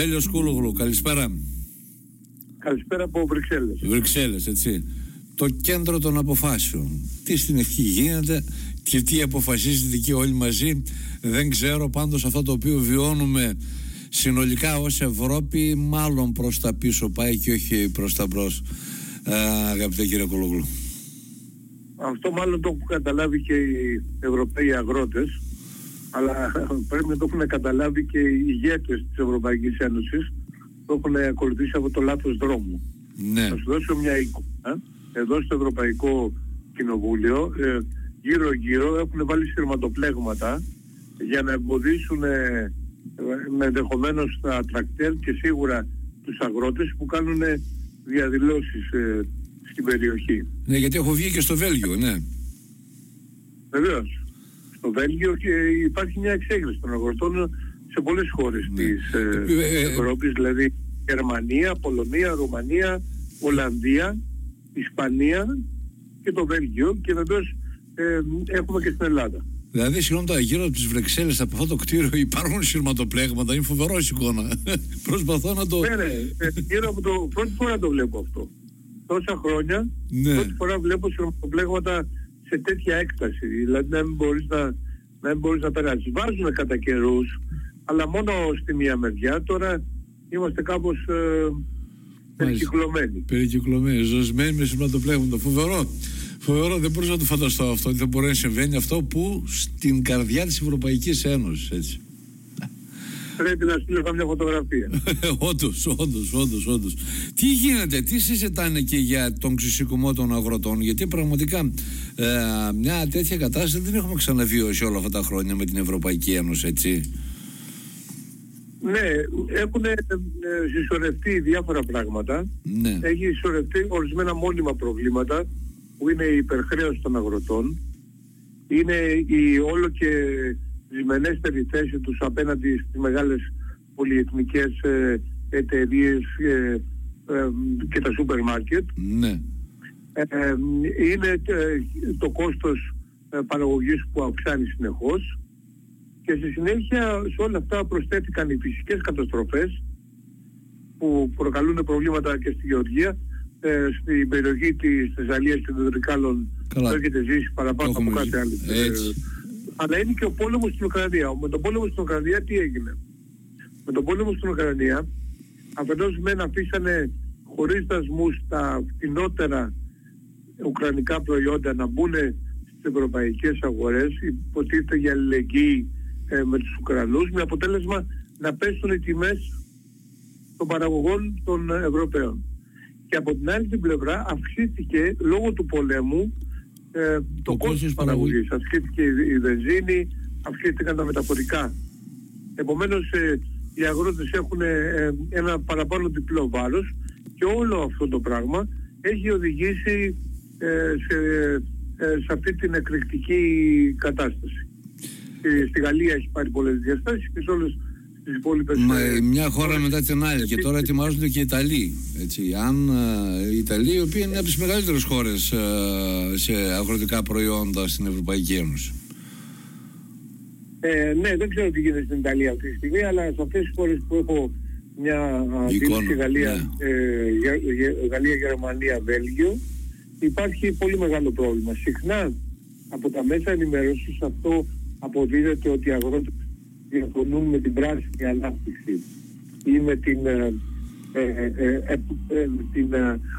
Τέλος Κούλογλου, καλησπέρα. Καλησπέρα από Βρυξέλλες. Βρυξέλλες, έτσι. Το κέντρο των αποφάσεων. Τι στην ευχή γίνεται και τι αποφασίζεται εκεί όλοι μαζί. Δεν ξέρω, πάντως αυτό το οποίο βιώνουμε συνολικά ως Ευρώπη μάλλον προς τα πίσω πάει και όχι προς τα μπρος. Αγαπητέ κύριε Κούλογλου. Αυτό μάλλον το έχουν καταλάβει και οι Ευρωπαίοι αγρότες, αλλά πρέπει να το έχουν καταλάβει και οι ηγέτες της Ευρωπαϊκής Ένωσης, το έχουν ακολουθήσει από το λάθος δρόμο. Ναι. Θα σου δώσω μια εικόνα. Εδώ στο Ευρωπαϊκό Κοινοβούλιο γύρω-γύρω έχουν βάλει σειρματοπλέγματα για να εμποδίσουν ενδεχομένως τα τρακτέρ και σίγουρα τους αγρότες που κάνουν διαδηλώσεις στην περιοχή. Ναι, γιατί έχω βγει και στο Βέλγιο, ναι. Βεβαίως. Στο Βέλγιο υπάρχει μια εξέγερση των αγροτών σε πολλές χώρες της Ευρώπης, δηλαδή Γερμανία, Πολωνία, Ρουμανία, Ολλανδία, Ισπανία και το Βέλγιο, και βεβαίως έχουμε και στην Ελλάδα. Δηλαδή, συγγνώμη, γύρω από τις Βρυξέλλες, από αυτό το κτίριο υπάρχουν σειρματοπλέγματα, είναι φοβερός εικόνα. Προσπαθώ να το... Γύρω από το... Πρώτη φορά το βλέπω αυτό. Τόσα χρόνια, ναι. Πρώτη φορά βλέπω σειρματοπλέγματα σε τέτοια έκταση, δηλαδή να μην μπορείς να περάσεις. Βάζουμε κατά καιρούς, αλλά μόνο στη μία μεριά. Τώρα είμαστε κάπως περικυκλωμένοι. Περικυκλωμένοι, ζωσμένοι με σειρματοπλέγματα. Φοβερό. Φοβερό, δεν μπορούσα να το φανταστώ αυτό, δεν μπορεί να συμβαίνει αυτό που στην καρδιά της Ευρωπαϊκής Ένωσης, έτσι. Πρέπει να στείλω καμιά φωτογραφία. Όντως. Τι γίνεται, τι συζητάνε εκεί για τον ξεσηκωμό των αγροτών, γιατί πραγματικά μια τέτοια κατάσταση δεν έχουμε ξαναβιώσει όλα αυτά τα χρόνια με την Ευρωπαϊκή Ένωση, έτσι. Ναι, έχουν συσσωρευτεί διάφορα πράγματα. Ναι. Έχει συσσωρευτεί ορισμένα μόνιμα προβλήματα που είναι η υπερχρέωση των αγροτών, είναι η όλο και δυσμενέστερη θέση τους απέναντι στις μεγάλες πολυεθνικές εταιρείες και τα σούπερ μάρκετ. Ναι. Είναι το κόστος παραγωγής που αυξάνει συνεχώς, και στη συνέχεια σε όλα αυτά προσθέθηκαν οι φυσικές καταστροφές που προκαλούν προβλήματα και στη γεωργία. Στην περιοχή της Θεσσαλίας και των Δυτρικάλων το έχετε ζήσει παραπάνω από κάτι άλλο. Αλλά είναι και ο πόλεμος στην Ουκρανία. Με τον πόλεμο στην Ουκρανία τι έγινε? Με τον πόλεμο στην Ουκρανία αφενός μεν αφήσανε χωρίς δασμούς τα φτηνότερα ουκρανικά προϊόντα να μπουν στις ευρωπαϊκές αγορές, υποτίθεται για αλληλεγγύη με τους Ουκρανούς, με αποτέλεσμα να πέσουν οι τιμές των παραγωγών των Ευρωπαίων. Και από την άλλη την πλευρά αυξήθηκε λόγω του πολέμου το κόστος της παραγωγής. Αυξήθηκε η βενζίνη, αυξήθηκαν τα μεταφορικά. Επομένως οι αγρότες έχουν ένα παραπάνω διπλό βάρος, και όλο αυτό το πράγμα έχει οδηγήσει σε αυτή την εκρηκτική κατάσταση. Στη Γαλλία έχει πάρει πολλές διαστάσεις και σε όλες. Μια χώρα μετά την άλλη, και τώρα ετοιμάζονται και οι Ιταλοί. Οι Ιταλοί, οι οποίοι είναι από τις μεγαλύτερες χώρες σε αγροτικά προϊόντα στην Ευρωπαϊκή Ένωση. Ναι, δεν ξέρω τι γίνεται στην Ιταλία αυτή τη στιγμή, αλλά σε αυτές τις χώρες που έχω μια αντίληψη, Γαλλία, Γερμανία, Βέλγιο, υπάρχει πολύ μεγάλο πρόβλημα. Συχνά από τα μέσα ενημέρωσης αυτό αποδίδεται ότι οι αγρότες διαφωνούν με την πράσινη ανάπτυξη ή με την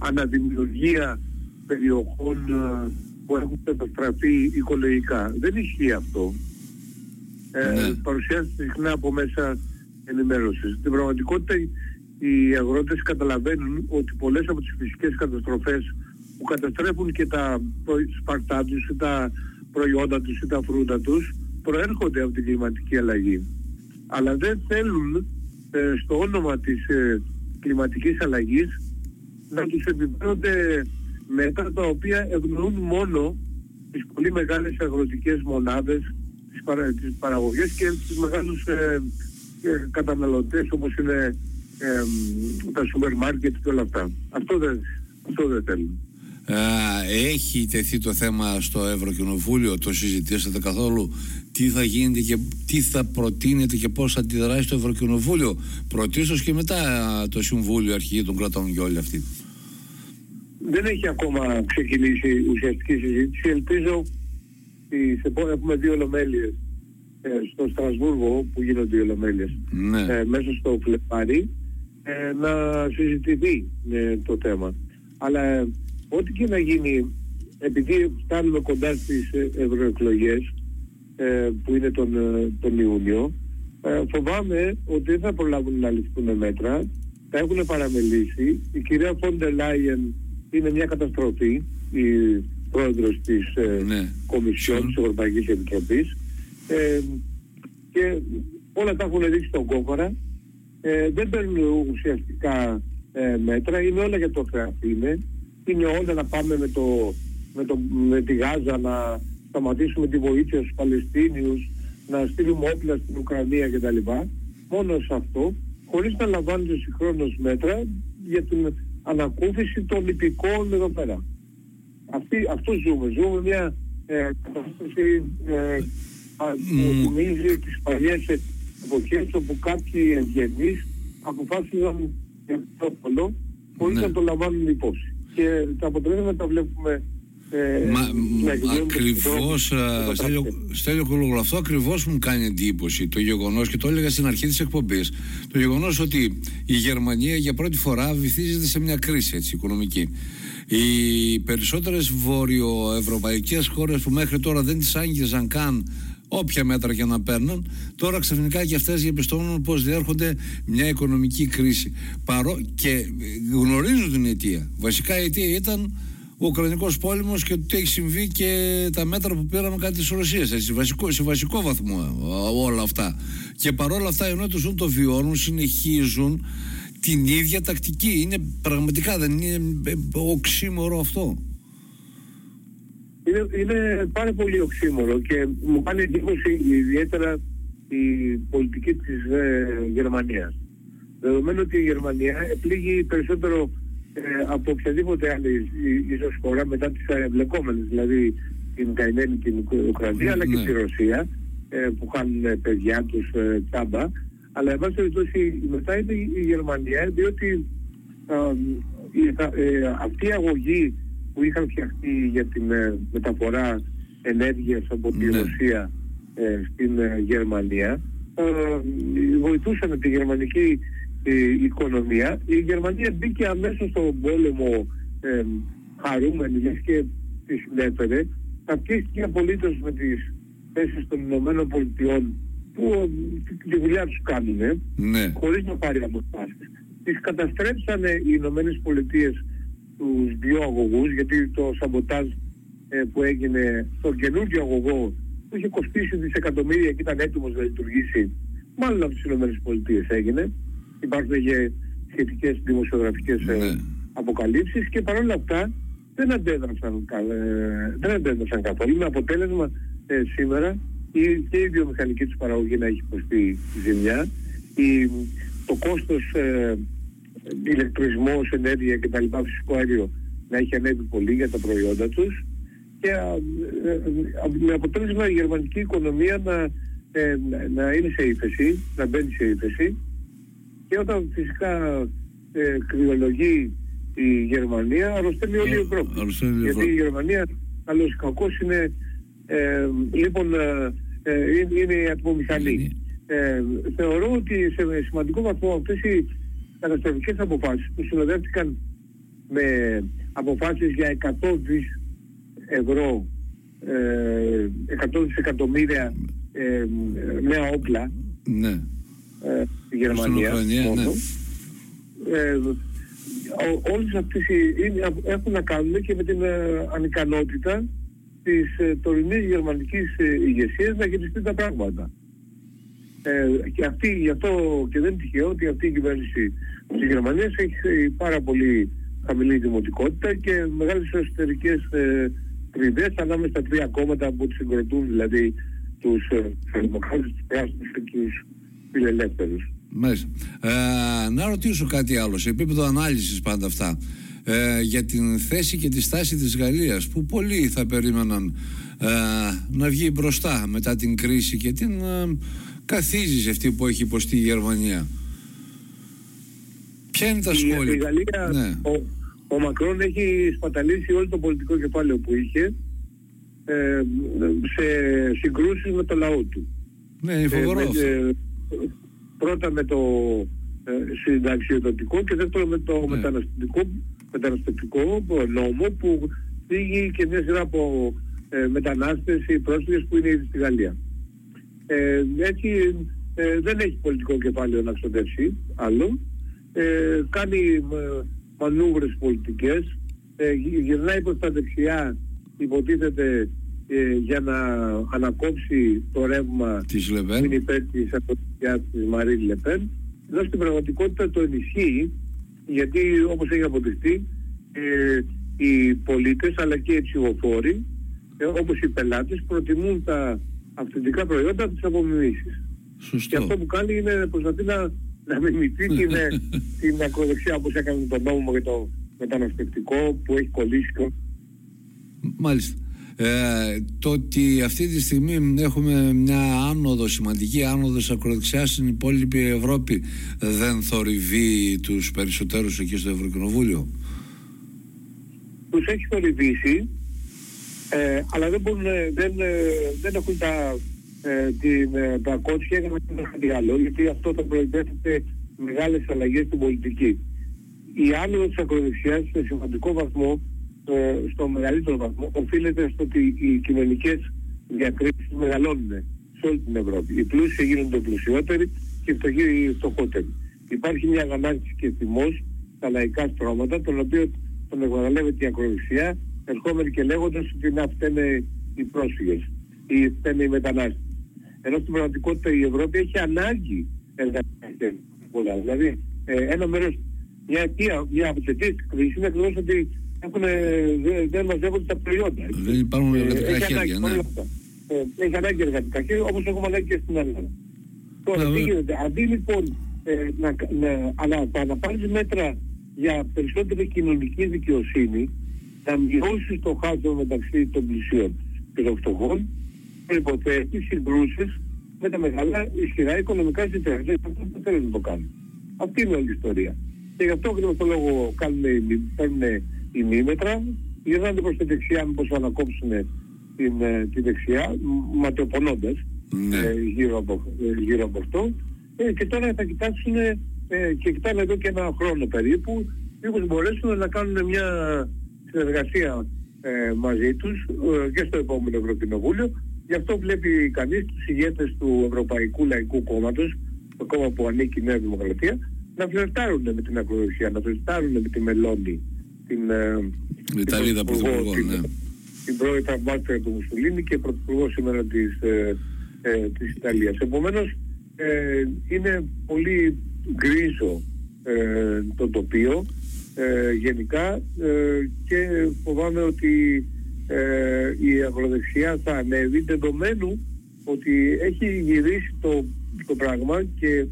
αναδημιουργία περιοχών που έχουν καταστραφεί οικολογικά. Δεν ισχύει αυτό. Παρουσιάζεται συχνά από μέσα ενημέρωσης. Στην πραγματικότητα οι αγρότες καταλαβαίνουν ότι πολλές από τις φυσικές καταστροφές που καταστρέφουν και τα σπαρτά τους ή τα προϊόντα τους ή τα φρούτα τους προέρχονται από την κλιματική αλλαγή. Αλλά δεν θέλουν στο όνομα της κλιματικής αλλαγής να τους επιβάλλονται μέτρα τα οποία ευνοούν μόνο τις πολύ μεγάλες αγροτικές μονάδες, τις παραγωγές και τους μεγάλους καταναλωτές όπως είναι τα σούπερ μάρκετ και όλα αυτά. Αυτό δεν θέλουν. Έχει τεθεί το θέμα στο Ευρωκοινοβούλιο, το συζητήσατε καθόλου? τι θα γίνεται και τι θα προτείνεται και πώς θα αντιδράσει το Ευρωκοινοβούλιο πρωτίστως και μετά το Συμβούλιο Αρχηγοί των Κρατών και όλοι αυτοί. Δεν έχει ακόμα ξεκινήσει ουσιαστική συζήτηση. Ελπίζω ότι σε πόρα έχουμε δύο ολομέλειες στο Στρασβούργο, που γίνονται οι ολομέλειες, ναι, μέσα στο Φλεβάρι, να συζητηθεί το θέμα. Αλλά ό,τι και να γίνει, επειδή φτάνουμε κοντά στις ευρωεκλογές, που είναι τον Ιούνιο, φοβάμαι ότι δεν θα προλάβουν να ληφθούν μέτρα, τα έχουν παραμελήσει. Η κυρία Φόντε Λάιεν είναι μια καταστροφή, η πρόεδρος της Κομισιόν της Ευρωπαϊκής Επιτροπής, και όλα τα έχουν δείξει στον κόκορα, δεν παίρνουν ουσιαστικά μέτρα, είναι όλα για το θεατήνε, είναι όλα να πάμε με τη Γάζα, να σταματήσουμε τη βοήθεια στους Παλαιστίνιους, να στείλουμε όπλα στην Ουκρανία κτλ. Μόνο σε αυτό, χωρίς να λαμβάνονται συγχρόνως μέτρα για την ανακούφιση των υπηκών εδώ πέρα. Αυτό ζούμε μια κατάσταση που μοιάζει τις παλιές εποχές, όπου κάποιοι ευγενείς αποφάσιζαν για το πολλό χωρίς να το λαμβάνουν υπόψη. Και τα αποτελέσματα τα βλέπουμε. Ακριβώς, Στέλιο Κούλογλου, αυτό ακριβώς μου κάνει εντύπωση το γεγονός, και το έλεγα στην αρχή της εκπομπής, το γεγονός ότι η Γερμανία για πρώτη φορά βυθίζεται σε μια κρίση, έτσι, οικονομική. Οι περισσότερες βορειοευρωπαϊκές χώρες που μέχρι τώρα δεν τις άγγιζαν καν όποια μέτρα και να παίρνουν, τώρα ξαφνικά και αυτές διαπιστώνουν πως διέρχονται μια οικονομική κρίση. Και γνωρίζουν την αιτία. Βασικά η αιτία ήταν ο Ουκρανικός πόλεμος και τι έχει συμβεί και τα μέτρα που πήραμε κατά της Ρωσίας, σε βασικό βαθμό όλα αυτά. Και παρόλα αυτά, ενώ τους το βιώνουν, συνεχίζουν την ίδια τακτική. Είναι πραγματικά, δεν είναι οξύμορο αυτό? Είναι πάρα πολύ οξύμορο και μου κάνει εντύπωση ιδιαίτερα η πολιτική της Γερμανίας. Δεδομένου ότι η Γερμανία επλήγει περισσότερο από οποιαδήποτε άλλη ίσως χώρα μετά τις εμπλεκόμενες, δηλαδή την καημένη την Ουκρανία, αλλά και τη Ρωσία, που χάνουν παιδιά τους τσάμπα. Αλλά εν πάση περιπτώσει μετά είναι η Γερμανία, διότι αυτή η αγωγή που είχαν φτιαχτεί για την μεταφορά ενέργειας από τη Ρωσία στην Γερμανία βοηθούσαν τη γερμανική οικονομία. Η Γερμανία μπήκε αμέσως στον πόλεμο χαρούμενη, λες και τη συνέφερε. Θα πιέστηκε απολύτως με τις θέσεις των Ηνωμένων Πολιτειών, που τη δουλειά τους κάνουνε, χωρίς να πάρει αποφάσεις. Τις καταστρέψανε οι Ηνωμένες Πολιτείες τους δύο αγωγούς, γιατί το σαμποτάζ που έγινε στον καινούργιο αγωγό, που είχε κοστίσει δισεκατομμύρια και ήταν έτοιμος να λειτουργήσει, μάλλον από τις Ηνωμένες Πολιτείες έγινε. Υπάρχουν και σχετικές δημοσιογραφικές αποκαλύψεις, και παρόλα αυτά δεν αντέδρασαν καθόλου, με αποτέλεσμα σήμερα και η βιομηχανική τους παραγωγή να έχει υποστεί ζημιά, το κόστος ηλεκτρισμός, ενέργεια και τα λοιπά, φυσικό αέριο να έχει ανέβει πολύ για τα προϊόντα τους, και με αποτέλεσμα η γερμανική οικονομία να είναι σε ύφεση, να μπαίνει σε ύφεση. Και όταν φυσικά κρυολογεί η Γερμανία, αρρωσταίνει όλη η Ευρώπη. Γιατί η Γερμανία, καλός ή κακός, είναι είναι η ατμομηχανή. Θεωρώ ότι σε σημαντικό βαθμό αυτές οι καταστροφικές αποφάσεις, που συνοδεύτηκαν με αποφάσεις για 100 δις ευρώ, 100 δισεκατομμύρια νέα όπλα, στη Γερμανία, όλες αυτές έχουν να κάνουν και με την ανικανότητα της τωρινής γερμανικής ηγεσίας να χειριστεί τα πράγματα. Και αυτή, γι' αυτό και δεν είναι τυχαίο ότι αυτή η κυβέρνηση της Γερμανίας έχει πάρα πολύ χαμηλή δημοτικότητα και μεγάλες εσωτερικές κρυβές ανάμεσα στα τρία κόμματα που τους συγκροτούν, δηλαδή τους δημοκράτες, τους πράσινους και τους φιλελεύθερους. Μάλιστα. Να ρωτήσω κάτι άλλο, σε επίπεδο ανάλυσης πάντα αυτά, για την θέση και τη στάση της Γαλλίας, που πολλοί θα περίμεναν να βγει μπροστά μετά την κρίση και την καθίζει σε αυτή που έχει υποστεί η Γερμανία. Ποια είναι τα σχόλια? Η Γαλλία, ναι. Ο Μακρόν έχει σπαταλήσει όλο το πολιτικό κεφάλαιο που είχε σε συγκρούσεις με το λαό του. Ναι, είναι φοβερό. Πρώτα με το συνταξιοδοτικό και δεύτερο με το μεταναστευτικό νόμο που θίγει και μια σειρά από μετανάστες ή πρόσφυγες που είναι ήδη στη Γαλλία. Έτσι δεν έχει πολιτικό κεφάλαιο να ξοδέψει άλλο. Κάνει μανούβρες πολιτικές, γυρνάει προς τα δεξιά, υποτίθεται για να ανακόψει το ρεύμα που είναι υπέρ της αποδοσίας της Μαρίν Λεπέν, ενώ στην πραγματικότητα το ενισχύει, γιατί όπως έχει αποδειχτεί οι πολίτες αλλά και οι ψηφοφόροι όπως οι πελάτες προτιμούν τα αυθεντικά προϊόντα από τις απομιμήσεις. Και αυτό που κάνει είναι προσπαθεί να μιμηθεί την ακροδεξιά, όπως έκανε με τον νόμο για το μεταναστευτικό που έχει κολλήσει. Μάλιστα. Το ότι αυτή τη στιγμή έχουμε μια άνοδο, σημαντική άνοδο ακροδεξιά στην υπόλοιπη Ευρώπη, δεν θορυβεί τους περισσότερους εκεί στο Ευρωκοινοβούλιο? Τους έχει θορυβήσει, αλλά δεν έχουν τα κότσια για να κάνουν κάτι άλλο, γιατί αυτό θα προϋπέθεται μεγάλες αλλαγές στην πολιτική. Η άνοδος της ακροδεξιάς σε σημαντικό βαθμό, στο μεγαλύτερο βαθμό, οφείλεται στο ότι οι κοινωνικές διακρίσεις μεγαλώνουν σε όλη την Ευρώπη. Οι πλούσιοι γίνονται πλουσιότεροι και οι φτωχοί φτωχότεροι. Υπάρχει μια αγανάκτηση και θυμός στα λαϊκά στρώματα, τον οποίο τον εκμεταλλεύεται η ακροδεξιά, ερχόμενοι και λέγοντας ότι να φταίνε οι πρόσφυγες ή φταίνε οι μετανάστες. Ενώ στην πραγματικότητα η Ευρώπη έχει ανάγκη εργατικά πολλά. Δηλαδή, ένα μέρος, μια αιτία, μια από τις αιτίες της κρίσης είναι ακριβώς ότι δεν μαζεύονται τα προϊόντα. Δεν υπάρχουν εργατικά χέρια, ναι. Έχει ανάγκη εργατικά χέρια, όπως έχουμε ανάγκη και στην Ελλάδα. Τώρα, τι γίνεται? Αντί λοιπόν να πάρεις μέτρα για περισσότερη κοινωνική δικαιοσύνη, να μειώσεις το χάσμα μεταξύ των πλησίων και των φτωχών, προϋποθέτει συγκρούσεις με τα μεγάλα ισχυρά οικονομικά συμφέροντα. Αυτό δεν θέλουν να το κάνουν. Αυτή είναι όλη η ιστορία. Και γι' αυτό ακριβώς το λόγο παίρνουν ημίμετρα, γυρνάνε προς τη δεξιά, μήπως ανακόψουν τη δεξιά, ματαιοπονώντας γύρω από αυτό. Και τώρα θα κοιτάξουν και κοιτάνε εδώ και ένα χρόνο περίπου, μήπως μπορέσουν να κάνουν μια συνεργασία μαζί τους και στο επόμενο Ευρωκοινοβούλιο. Γι' αυτό βλέπει κανείς τους ηγέτες του Ευρωπαϊκού Λαϊκού Κόμματος, το κόμμα που ανήκει η Νέα Δημοκρατία, να φλερτάρουν με την ακροδεξιά, να φλερτάρουν με τη Μελώνη, την Ιταλίδα πρωθυπουργό, την πρώην τραυματίστρια του Μουσολίνι και πρωθυπουργό σήμερα της Ιταλίας. Επομένως είναι πολύ γκρίζο το τοπίο γενικά και φοβάμαι ότι η αγροδεξιά θα ανέβει, δεδομένου ότι έχει γυρίσει το πράγμα και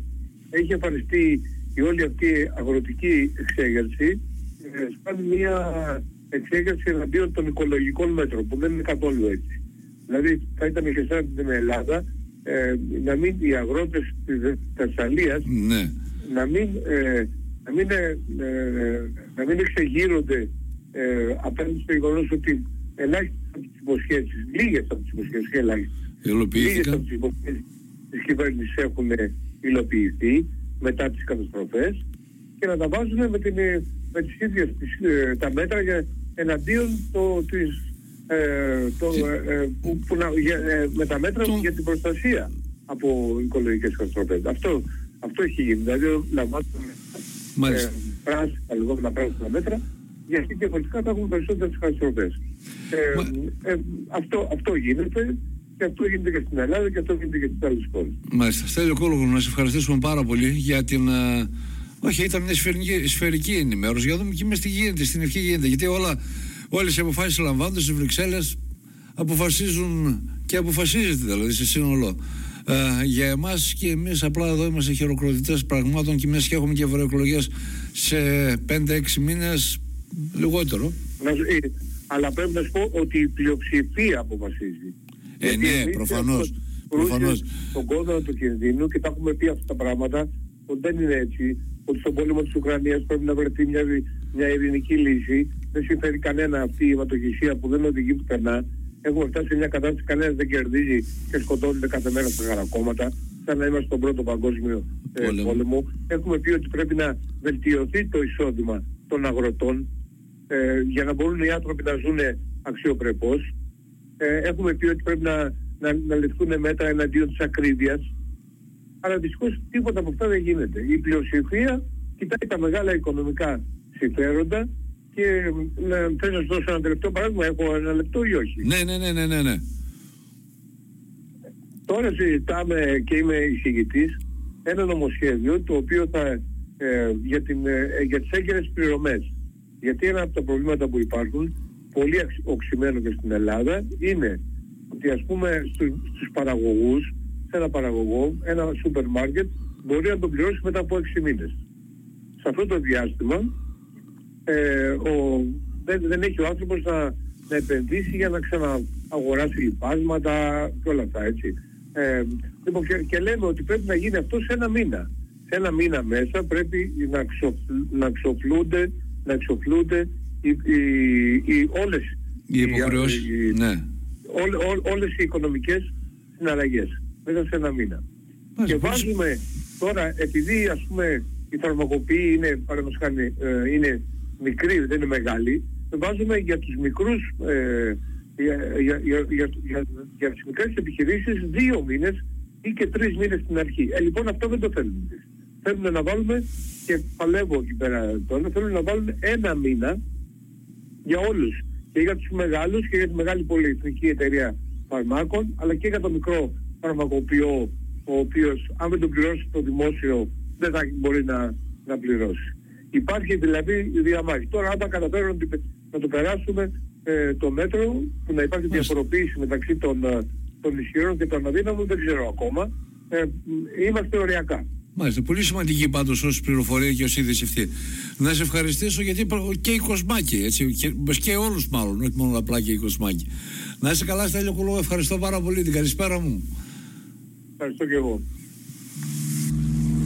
έχει εμφανιστεί η όλη αυτή αγροτική εξέγερση σαν μια εξέγερση εναντίον των οικολογικών μέτρων, που δεν είναι καθόλου έτσι. Δηλαδή θα ήταν και σαν την Ελλάδα να μην οι αγρότες της Θεσσαλίας να μην εξεγείρονται απέναντι στο γεγονός ότι ελάχιστες από τις υποσχέσεις, λίγες από τις υποσχέσεις και ελάχιστες, λίγες από τις υποσχέσεις της κυβέρνησης έχουν υλοποιηθεί μετά τις καταστροφές, και να τα βάζουν με τις ίδιες τα μέτρα εναντίον με τα μέτρα για την προστασία από οικολογικές καταστροφές. Αυτό έχει γίνει. Δηλαδή λαμβάνουμε τα λεγόμενα πράσινα μέτρα, γιατί διαφορετικά θα έχουμε περισσότερες καταστροφές. Αυτό γίνεται, και αυτό γίνεται και στην Ελλάδα και αυτό γίνεται και στις άλλες χώρες. Μάλιστα. Στέλιο Κούλογλου, να σε ευχαριστήσουμε πάρα πολύ για την... Όχι, ήταν μια σφαιρική ενημέρωση, για να δούμε και εμείς τι γίνεται, στην ευχή γίνεται. Γιατί όλες οι αποφάσεις λαμβάνονται στις Βρυξέλλες, αποφασίζουν και αποφασίζεται δηλαδή σε σύνολο. Για εμάς, και εμείς απλά εδώ είμαστε χειροκροτητές πραγμάτων, και εμείς έχουμε και ευρωεκλογές σε 5-6 μήνες λιγότερο. αλλά πρέπει να σου πω ότι η πλειοψηφία αποφασίζει. Ναι, προφανώς. Στον κόδωνα του κινδύνου, και τα έχουμε πει αυτά τα πράγματα, ότι δεν είναι έτσι, ότι στον πόλεμο της Ουκρανίας πρέπει να βρεθεί μια ειρηνική λύση. Δεν συμφέρει κανένα αυτή η ματοχυσία που δεν οδηγεί πουθενά. Έχουμε φτάσει σε μια κατάσταση, κανένας δεν κερδίζει και σκοτώνονται κάθε μέρα στα χαρακόμματα, σαν να είμαστε στον πρώτο παγκόσμιο πόλεμο. Έχουμε πει ότι πρέπει να βελτιωθεί το εισόδημα των αγροτών για να μπορούν οι άνθρωποι να ζουν αξιοπρεπώς. Έχουμε πει ότι πρέπει να ληφθούν μέτρα εναντίον της ακρίβειας. Αλλά δυστυχώς τίποτα από αυτά δεν γίνεται. Η πλειοψηφία κοιτάει τα μεγάλα οικονομικά συμφέροντα. Και θέλω να σας δώσω ένα τελευταίο παράδειγμα. Έχω ένα λεπτό ή όχι? Ναι. Τώρα συζητάμε και είμαι εισηγητής ένα νομοσχέδιο το οποίο θα για τις έγκαιρες πληρωμές. Γιατί ένα από τα προβλήματα που υπάρχουν, πολύ οξυμένο και στην Ελλάδα, είναι ότι ας πούμε στους παραγωγούς, σε ένα παραγωγό, ένα σούπερ μάρκετ μπορεί να τον πληρώσει μετά από 6 μήνες. Σε αυτό το διάστημα δεν έχει ο άνθρωπος να επενδύσει για να ξανααγοράσει λιπάσματα και όλα αυτά, έτσι. Λοιπόν, και λέμε ότι πρέπει να γίνει αυτό σε ένα μήνα. Σε ένα μήνα μέσα πρέπει να εξοφλούνται όλες οι οικονομικές συναλλαγές μέσα σε ένα μήνα. Και βάζουμε τώρα, επειδή ας πούμε οι φαρμακοποιοί είναι μικροί, δεν είναι μεγάλοι, βάζουμε για τους μικρούς, για τις μικρές επιχειρήσεις 2 μήνες ή και 3 μήνες στην αρχή. Λοιπόν, αυτό δεν το θέλουν. Θέλουν να βάλουμε, και παλεύω εκεί πέρα τώρα, θέλουν να βάλουν 1 μήνα για όλους. Και για τους μεγάλους και για τη μεγάλη πολυεθνική εταιρεία φαρμάκων, αλλά και για το μικρό φαρμακοποιό, ο οποίος αν δεν τον πληρώσει το δημόσιο δεν θα μπορεί να πληρώσει. Υπάρχει δηλαδή διαμάχη. Τώρα αν τα καταφέρουν να το περάσουμε το μέτρο, που να υπάρχει διαφοροποίηση μεταξύ των ισχυρών και των αδύναμων, δεν ξέρω ακόμα. Είμαστε οριακά. Μάλιστα. Πολύ σημαντική πάντως ως πληροφορία και ως είδηση αυτή. Να σε ευχαριστήσω, γιατί και οι Κοσμάκοι, έτσι, και όλους μάλλον, όχι μόνο απλά και οι Κοσμάκοι. Να είσαι καλά, Στέλιο Κούλογλο. Ευχαριστώ πάρα πολύ. Την καλησπέρα μου. Ευχαριστώ και εγώ.